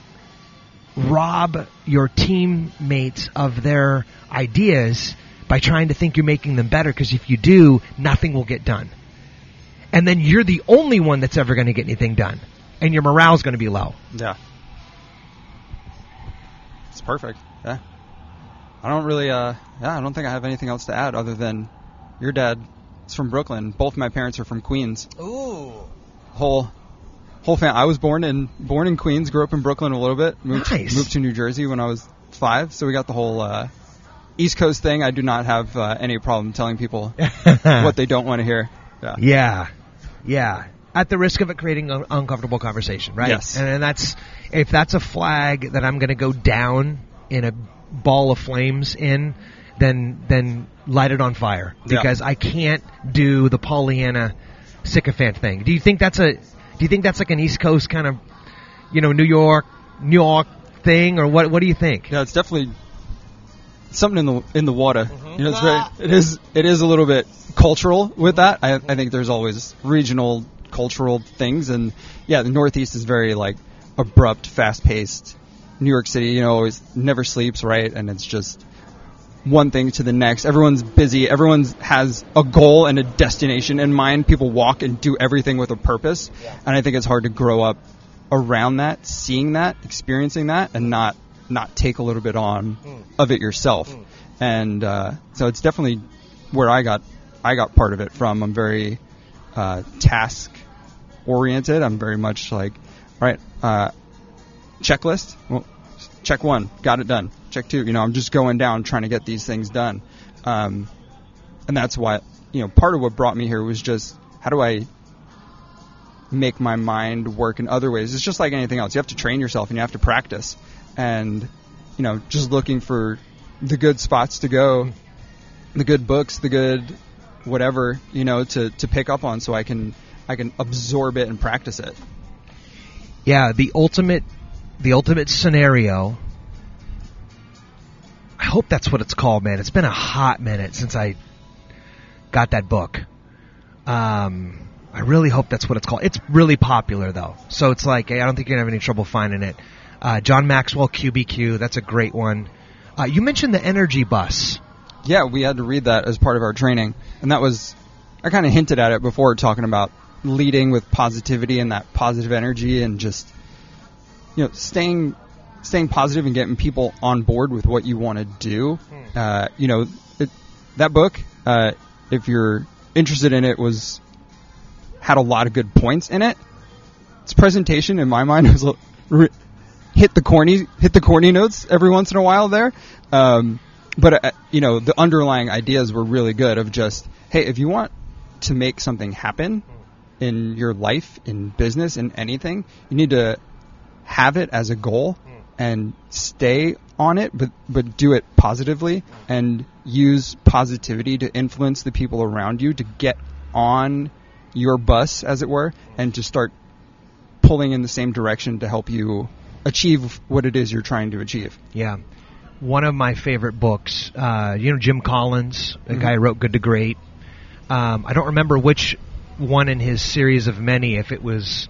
rob your teammates of their ideas by trying to think you're making them better, because if you do, nothing will get done. And then you're the only one that's ever going to get anything done, and your morale's going to be low. Yeah. It's perfect. Yeah. I don't really, uh, yeah, I don't think I have anything else to add other than your dad is from Brooklyn. Both my parents are from Queens. Ooh. Whole, whole family. I was born in, born in Queens, grew up in Brooklyn a little bit. Moved, nice. Moved to New Jersey when I was five, so we got the whole uh, East Coast thing. I do not have uh, any problem telling people what they don't want to hear. Yeah. Yeah. Yeah. At the risk of it creating an uncomfortable conversation, right? Yes. And, and that's, if that's a flag that I'm going to go down in a ball of flames in, then then light it on fire, because yeah. I can't do the Pollyanna sycophant thing. Do you think that's a, do you think that's like an East Coast kind of, you know, New York, New York thing, or what? What do you think? Yeah, it's definitely something in the in the water. Mm-hmm. You know, it's very, it is it is a little bit cultural with that. I, I think there's always regional cultural things, and yeah, the Northeast is very like abrupt, fast-paced. New York City, you know, always never sleeps, right? And it's just one thing to the next. Everyone's busy. Everyone has a goal and a destination in mind. People walk and do everything with a purpose. Yeah. And I think it's hard to grow up around that, seeing that, experiencing that, and not not take a little bit on mm. of it yourself. Mm. And uh, so it's definitely where I got I got part of it from. I'm very uh, task-oriented. I'm very much like, all right, uh, checklist. Well, check one, got it done. Check two, you know, I'm just going down trying to get these things done. Um, and that's why, you know, part of what brought me here was just, how do I make my mind work in other ways? It's just like anything else. You have to train yourself and you have to practice. And, you know, just looking for the good spots to go, the good books, the good whatever, you know, to, to pick up on so I can I can absorb it and practice it. Yeah, the ultimate... The Ultimate Scenario. I hope that's what it's called, man. It's been a hot minute since I got that book. Um, I really hope that's what it's called. It's really popular, though. So it's like, I don't think you're going to have any trouble finding it. Uh, John Maxwell, Q B Q. That's a great one. Uh, you mentioned The Energy Bus. Yeah, we had to read that as part of our training. And that was, I kind of hinted at it before, talking about leading with positivity and that positive energy and just... You know, staying staying positive and getting people on board with what you want to do. Uh, you know, it, that book, uh, if you're interested in it, was had a lot of good points in it. Its presentation, in my mind, was re- hit the corny hit the corny notes every once in a while there. Um, but uh, you know, the underlying ideas were really good. Of just, hey, if you want to make something happen in your life, in business, in anything, you need to have it as a goal and stay on it, but but do it positively and use positivity to influence the people around you to get on your bus, as it were, and to start pulling in the same direction to help you achieve what it is you're trying to achieve. Yeah. One of my favorite books, uh, you know, Jim Collins, the mm-hmm. guy who wrote Good to Great. Um, I don't remember which one in his series of many, if it was...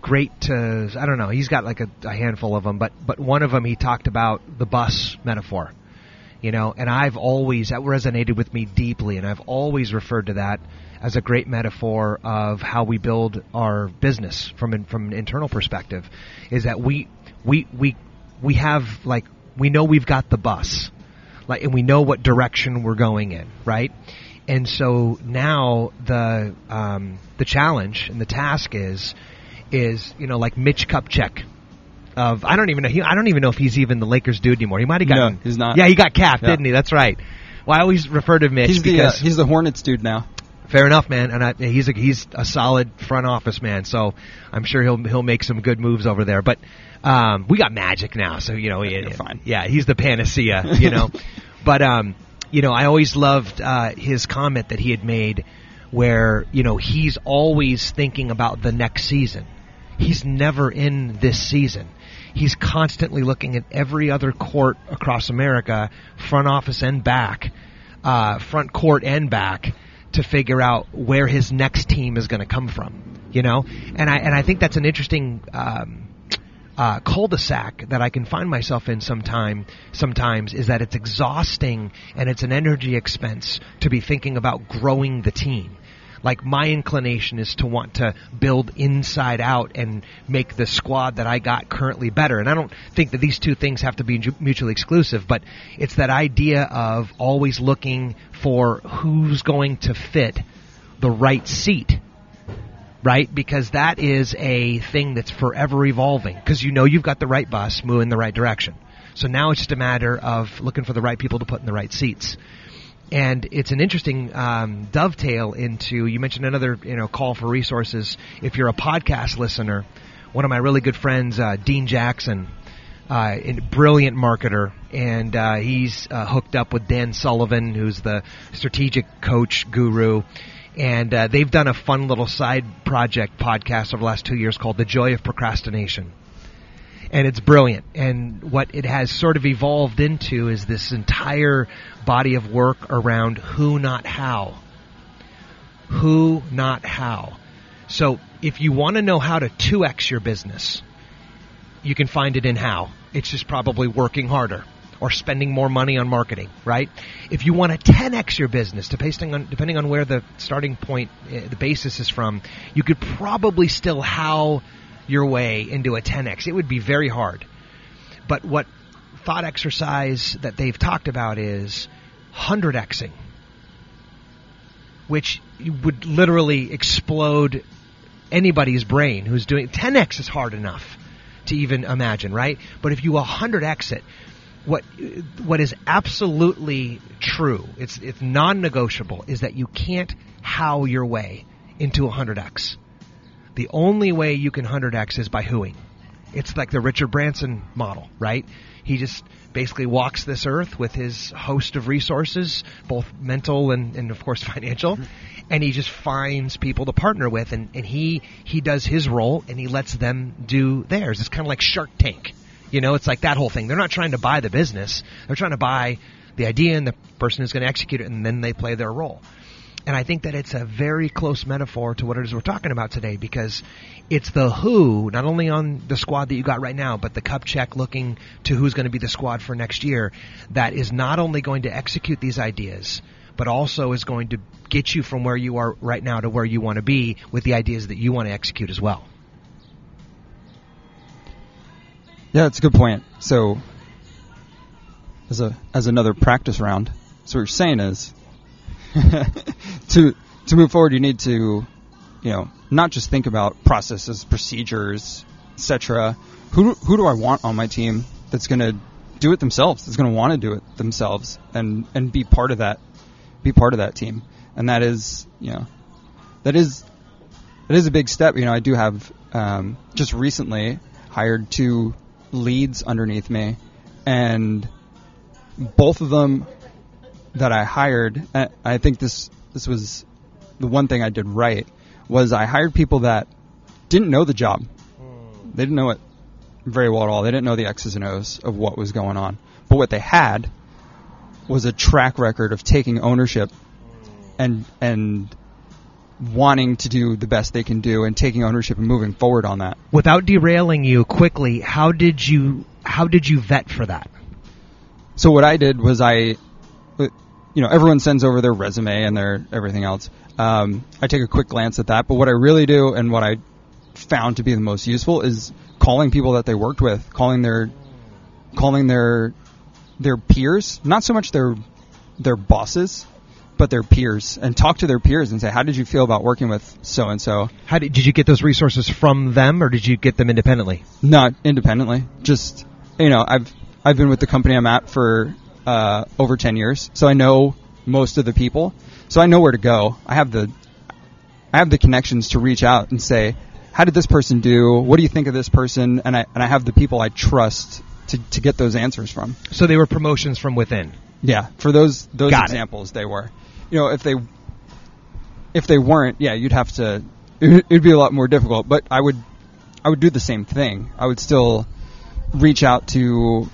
Great to, I don't know, he's got like a, a handful of them, but, but one of them he talked about the bus metaphor, you know, and I've always, that resonated with me deeply, and I've always referred to that as a great metaphor of how we build our business from an, from an internal perspective, is that we, we, we, we have like, we know we've got the bus, like, and we know what direction we're going in, right? And so now the, um, the challenge and the task is, is, you know, like Mitch Kupchak of, I don't even know, he, I don't even know if he's even the Lakers dude anymore. He might have gotten... No, he's not. Yeah, he got capped, yeah. didn't he? That's right. Well, I always refer to Mitch he's because... The, uh, he's the Hornets dude now. Fair enough, man. And I, he's a, he's a solid front office man, so I'm sure he'll he'll make some good moves over there. But um, we got Magic now, so, you know... He, You're fine. Yeah, he's the panacea, you know. But, um, you know, I always loved uh, his comment that he had made where, you know, he's always thinking about the next season. He's never in this season. He's constantly looking at every other court across America, front office and back, uh, front court and back, to figure out where his next team is going to come from. you know? And I, and I think that's an interesting, um, Uh, cul-de-sac that I can find myself in sometime, sometimes is that it's exhausting and it's an energy expense to be thinking about growing the team. Like, my inclination is to want to build inside out and make the squad that I got currently better. And I don't think that these two things have to be mutually exclusive, but it's that idea of always looking for who's going to fit the right seat. Right? Because that is a thing that's forever evolving. Because you know you've got the right bus moving in the right direction. So now it's just a matter of looking for the right people to put in the right seats. And it's an interesting um, dovetail into, you mentioned another, you know, call for resources. If you're a podcast listener, one of my really good friends, uh, Dean Jackson, Uh, a brilliant marketer, and uh, he's uh, hooked up with Dan Sullivan, who's the strategic coach guru, and uh, they've done a fun little side project podcast over the last two years called The Joy of Procrastination, and it's brilliant. And what it has sort of evolved into is this entire body of work around who, not how. Who, not how. So if you want to know how to two X your business, you can find it in how. It's just probably working harder or spending more money on marketing, right? If you want to ten X your business, depending on, depending on where the starting point, the basis is from, you could probably still how your way into a ten X. It would be very hard. But what thought exercise that they've talked about is one hundred Xing, which would literally explode anybody's brain who's doing ten X is hard enough to even imagine, right? But if you one hundred X it, what what is absolutely true, it's it's non-negotiable, is that you can't how your way into one hundred X. The only way you can one hundred X is by whoing. It's like the Richard Branson model, right? He just basically walks this earth with his host of resources, both mental and, and of course, financial. Mm-hmm. And he just finds people to partner with, and, and he, he does his role, and he lets them do theirs. It's kind of like Shark Tank. You know, it's like that whole thing. They're not trying to buy the business. They're trying to buy the idea and the person who's going to execute it, and then they play their role. And I think that it's a very close metaphor to what it is we're talking about today, because it's the who, not only on the squad that you got right now, but the Kupchak looking to who's going to be the squad for next year, that is not only going to execute these ideas, but also is going to get you from where you are right now to where you want to be with the ideas that you want to execute as well. Yeah, that's a good point. So as a as another practice round, so what you're saying is to to move forward, you need to, you know, not just think about processes, procedures, et cetera. Who who do I want on my team that's going to do it themselves? That's going to want to do it themselves and, and be part of that, be part of that team. And that is, you know, that is that is a big step. You know, I do have um, just recently hired two leads underneath me, and both of them that I hired, I think this this was the one thing I did right, was I hired people that didn't know the job. They didn't know it very well at all. They didn't know the X's and O's of what was going on. But what they had was a track record of taking ownership and and wanting to do the best they can do and taking ownership and moving forward on that. Without derailing you quickly, how did you how did you vet for that? So what I did was I... You know, everyone sends over their resume and their everything else. Um, I take a quick glance at that, but what I really do and what I found to be the most useful is calling people that they worked with, calling their, calling their, their peers, not so much their, their bosses, but their peers, and talk to their peers and say, how did you feel about working with so and so? How did, did you get those resources from them, or did you get them independently? Not independently. Just, you know, I've I've been with the company I'm at for Uh, over ten years, so I know most of the people, so I know where to go. I have the I have the connections to reach out and say, how did this person do? What do you think of this person? And I and I have the people I trust to, to get those answers from. So they were promotions from within. Yeah, for those those Got examples, it. They were. You know, if they if they weren't, yeah, you'd have to. It would be a lot more difficult. But I would I would do the same thing. I would still reach out to,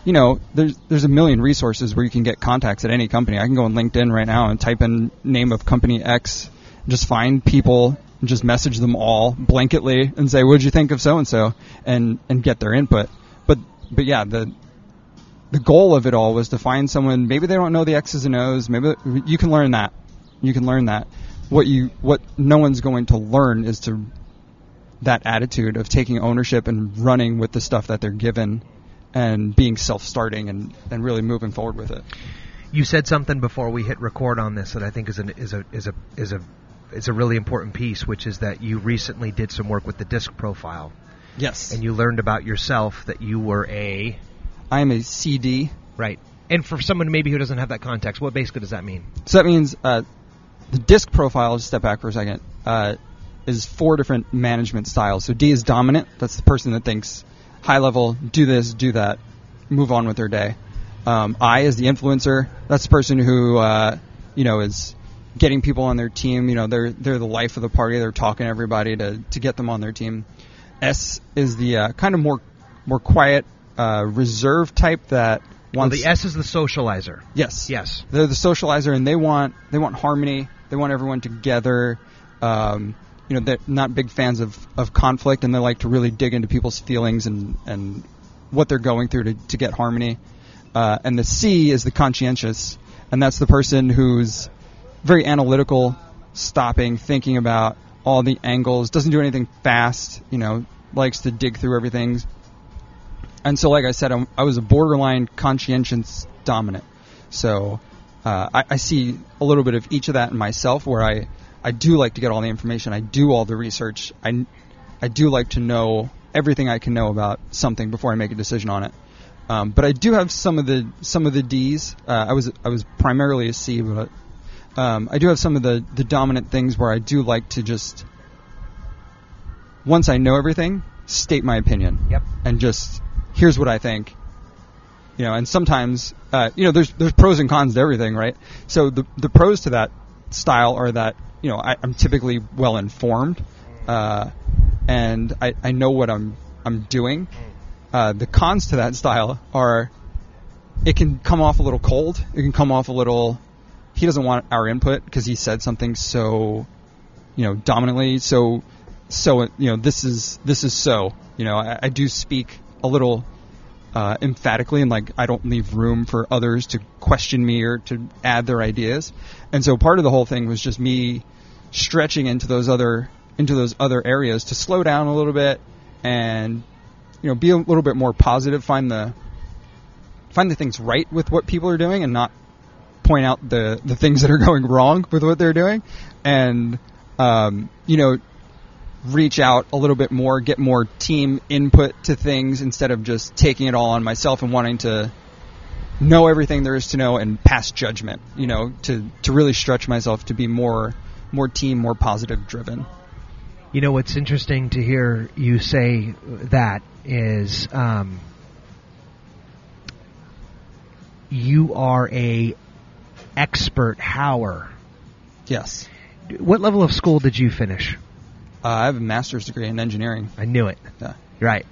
you know, there's there's a million resources where you can get contacts at any company. I can go on LinkedIn right now and type in name of company X, just find people and just message them all blanketly and say, "What did you think of so and so?" and and get their input. But but yeah, the the goal of it all was to find someone. Maybe they don't know the X's and O's. Maybe you can learn that. You can learn that. What you what no one's going to learn is to that attitude of taking ownership and running with the stuff that they're given and being self-starting and, and really moving forward with it. You said something before we hit record on this that I think is an, is a is a is a is a really important piece, which is that you recently did some work with the DISC profile. Yes. And you learned about yourself that you were a I am a C D. Right. And for someone maybe who doesn't have that context, what basically does that mean? So that means uh, the DISC profile, just step back for a second, uh, is four different management styles. So D is dominant. That's the person that thinks high level, do this, do that, move on with their day. Um, I is the influencer. That's the person who, uh, you know, is getting people on their team. You know, they're they're the life of the party. They're talking to everybody to, to get them on their team. S is the uh, kind of more more quiet, uh, reserve type that wants. Well, the S is the socializer. Yes, yes. They're the socializer, and they want they want harmony. They want everyone together. Um, you know, they're not big fans of, of conflict, and they like to really dig into people's feelings and, and what they're going through to, to get harmony. Uh, and the C is the conscientious, and that's the person who's very analytical, stopping, thinking about all the angles, doesn't do anything fast, you know, likes to dig through everything. And so, like I said, I'm, I was a borderline conscientious dominant. So uh, I, I see a little bit of each of that in myself, where I, I do like to get all the information. I do all the research. I, I do like to know everything I can know about something before I make a decision on it. Um, but I do have some of the some of the D's. Uh, I was I was primarily a C, but um, I do have some of the, the dominant things where I do like to just, once I know everything, state my opinion. Yep. And just, here's what I think. You know, and sometimes uh, you know, there's there's pros and cons to everything, right? So the the pros to that style are that, you know, I, I'm typically well informed, uh, and I, I know what I'm I'm doing. Uh, the cons to that style are it can come off a little cold. It can come off a little, he doesn't want our input because he said something so, you know, dominantly. So, so you know, this is, this is so, you know, I, I do speak a little uh, emphatically, and like I don't leave room for others to question me or to add their ideas. And so part of the whole thing was just me stretching into those other, into those other areas to slow down a little bit and, you know, be a little bit more positive, find the find the things right with what people are doing and not point out the, the things that are going wrong with what they're doing, and, um, you know, reach out a little bit more, get more team input to things instead of just taking it all on myself and wanting to know everything there is to know and pass judgment, you know, to, to really stretch myself to be more more team, more positive driven. You know, what's interesting to hear you say that is um, you are a expert hower. Yes. What level of school did you finish? Uh, I have a master's degree in engineering. I knew it. Yeah. Right.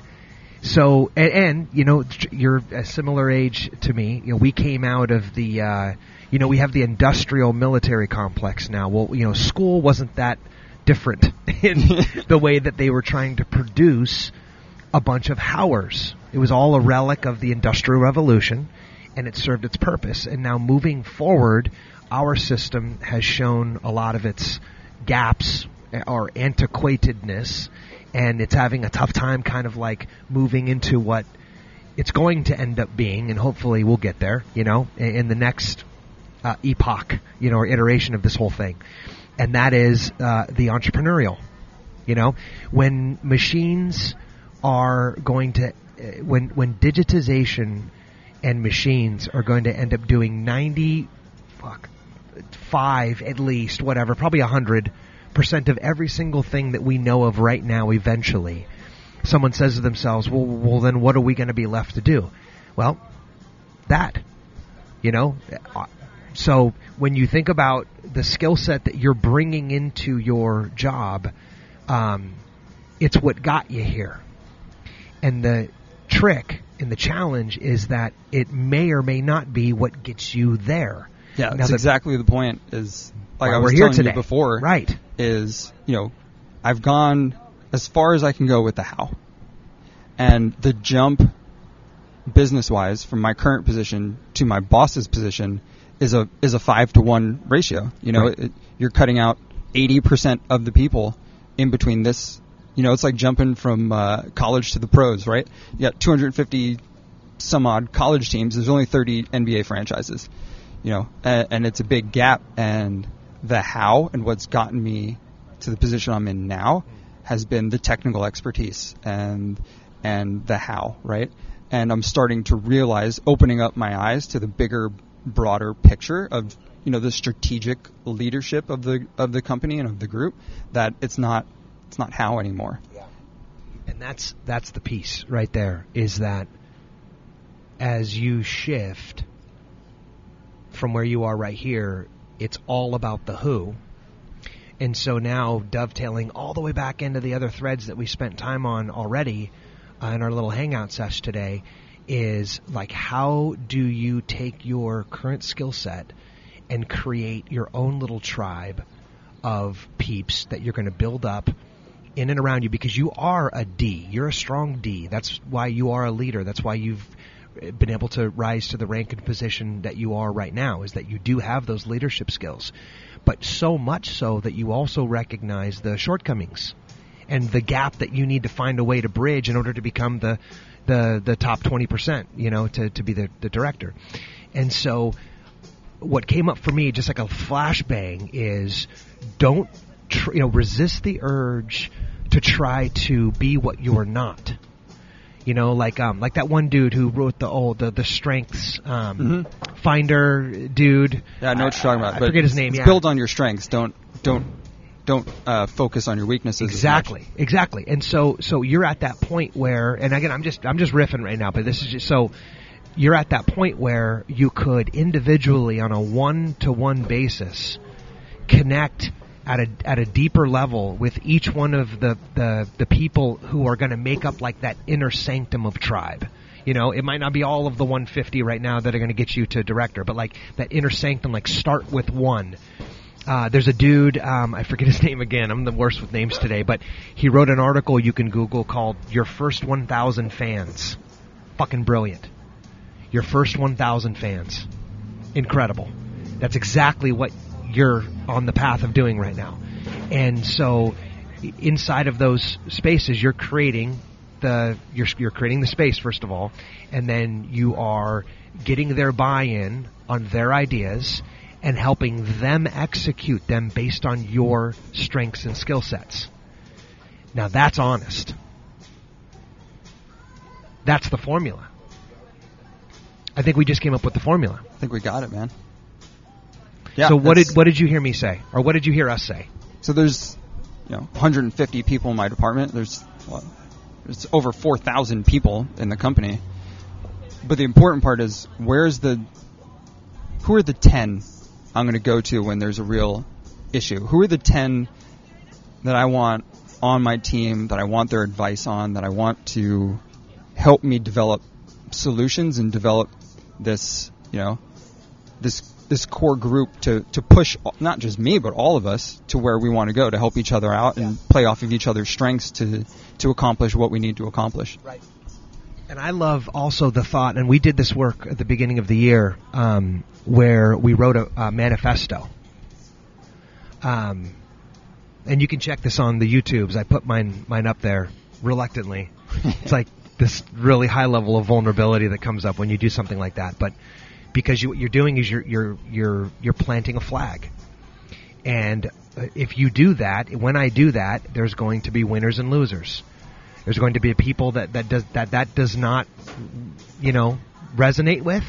So, and, and, you know, you're a similar age to me. You know, we came out of the, uh, you know, we have the industrial military complex now. Well, you know, school wasn't that different in the way that they were trying to produce a bunch of howers. It was all a relic of the Industrial Revolution, and it served its purpose. And now moving forward, our system has shown a lot of its gaps or antiquatedness, and it's having a tough time kind of like moving into what it's going to end up being, and hopefully we'll get there, you know, in the next uh, epoch, you know, or iteration of this whole thing. And that is uh, the entrepreneurial, you know, when machines are going to, uh, when when digitization and machines are going to end up doing ninety, fuck, five at least, whatever, probably a hundred percent of every single thing that we know of right now. Eventually, someone says to themselves, "Well, well, then what are we going to be left to do?" Well, that, you know. Uh, So when you think about the skill set that you're bringing into your job, um, it's what got you here. And the trick and the challenge is that it may or may not be what gets you there. Yeah, now that's the, exactly the point. Is like I was telling you before, right? Is, you know, I've gone as far as I can go with the how. And the jump business-wise from my current position to my boss's position is a is a five to one ratio. You know, right. it, you're cutting out eighty percent of the people in between this. You know, it's like jumping from uh, college to the pros, right? You got two hundred fifty some odd college teams. There's only thirty N B A franchises, you know, and, and it's a big gap. And the how and what's gotten me to the position I'm in now has been the technical expertise and and the how, right? And I'm starting to realize, opening up my eyes to the bigger, broader picture of, you know, the strategic leadership of the of the company and of the group, that it's not it's not how anymore. Yeah. And that's that's the piece right there, is that as you shift from where you are right here, it's all about the who. And so now, dovetailing all the way back into the other threads that we spent time on already uh, in our little hangout sesh today, is like, how do you take your current skill set and create your own little tribe of peeps that you're going to build up in and around you? Because you are a D. You're a strong D. That's why you are a leader. That's why you've been able to rise to the rank and position that you are right now, is that you do have those leadership skills, but so much so that you also recognize the shortcomings and the gap that you need to find a way to bridge in order to become the the, the top twenty percent, you know, to, to be the, the director. And so what came up for me, just like a flashbang, is don't, tr- you know, resist the urge to try to be what you're not. You know, like um, like that one dude who wrote the old the, the strengths um, mm-hmm. finder dude. Yeah, I know what you're talking about. I, I but forget his name. It's yeah. Build on your strengths. Don't don't don't uh, focus on your weaknesses. Exactly, exactly. And so so you're at that point where, and again, I'm just I'm just riffing right now, but this is just, so you're at that point where you could individually, on a one to one basis, connect at a at a deeper level with each one of the, the, the people who are going to make up like that inner sanctum of tribe. You know, it might not be all of the one hundred fifty right now that are going to get you to director, but like that inner sanctum, like start with one. Uh, there's a dude, um, I forget his name again, I'm the worst with names today, but he wrote an article you can Google called Your First one thousand Fans. Fucking brilliant. Your First one thousand Fans. Incredible. That's exactly what you're on the path of doing right now. And so inside of those spaces, you're creating the you're you're creating the space, first of all, and then you are getting their buy-in on their ideas and helping them execute them based on your strengths and skill sets. Now that's honest. That's the formula. I think we just came up with the formula. I think we got it, man. Yeah, so what did what did you hear me say, or what did you hear us say? So there's, you know, one hundred fifty people in my department. There's well, there's over four thousand people in the company. But the important part is, where's the who are the ten I'm going to go to when there's a real issue? Who are the ten that I want on my team, that I want their advice on, that I want to help me develop solutions and develop this, you know, this. this core group to, to push not just me, but all of us to where we want to go, to help each other out and yeah. play off of each other's strengths to, to accomplish what we need to accomplish. Right. And I love also the thought, and we did this work at the beginning of the year, um, where we wrote a, a manifesto. Um, and you can check this on the YouTubes. I put mine, mine up there reluctantly. It's like this really high level of vulnerability that comes up when you do something like that. But because you, what you're doing is you're you're you're you're planting a flag, and if you do that, when I do that, there's going to be winners and losers. There's going to be people that that does that that does not, you know, resonate with,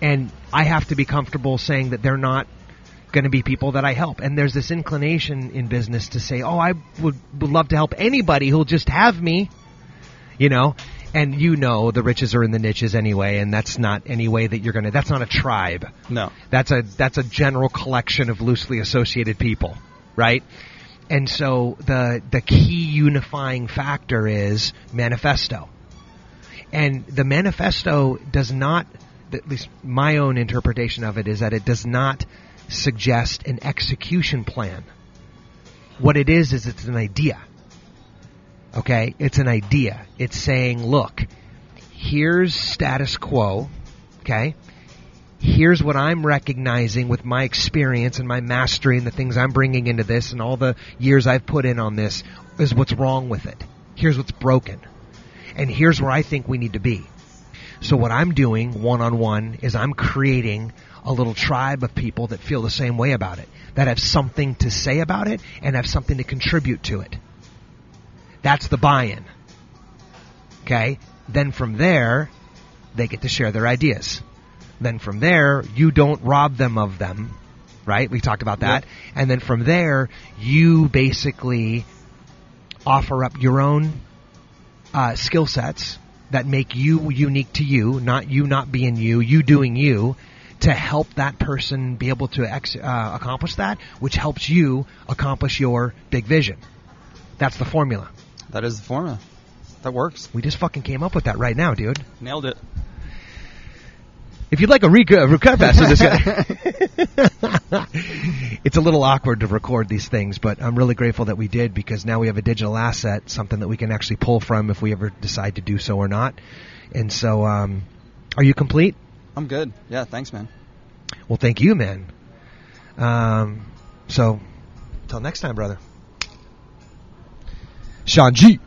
and I have to be comfortable saying that they're not going to be people that I help. And there's this inclination in business to say, oh, I would, would love to help anybody who'll just have me, you know. And you know the riches are in the niches anyway, and that's not any way that you're going to... That's not a tribe. No. That's a that's a general collection of loosely associated people, right? And so the the key unifying factor is manifesto. And the manifesto does not... At least my own interpretation of it is that it does not suggest an execution plan. What it is, is it's an idea. Okay? It's an idea. It's saying, look, here's status quo. Okay? Here's what I'm recognizing with my experience and my mastery and the things I'm bringing into this and all the years I've put in on this is what's wrong with it. Here's what's broken. And here's where I think we need to be. So what I'm doing one-on-one is I'm creating a little tribe of people that feel the same way about it, that have something to say about it and have something to contribute to it. That's the buy-in. Okay? Then from there, they get to share their ideas. Then from there, you don't rob them of them, right? We talked about that. Yep. And then from there, you basically offer up your own uh, skill sets that make you unique to you, not you not being you, you doing you, to help that person be able to ex- uh, accomplish that, which helps you accomplish your big vision. That's the formula. That is the formula. That works. We just fucking came up with that right now, dude. Nailed it. If you'd like a recap after this guy. It's a little awkward to record these things, but I'm really grateful that we did, because now we have a digital asset, something that we can actually pull from if we ever decide to do so or not. And so, um, are you complete? I'm good. Yeah, thanks, man. Well, thank you, man. Um, so, till next time, brother. Sean G.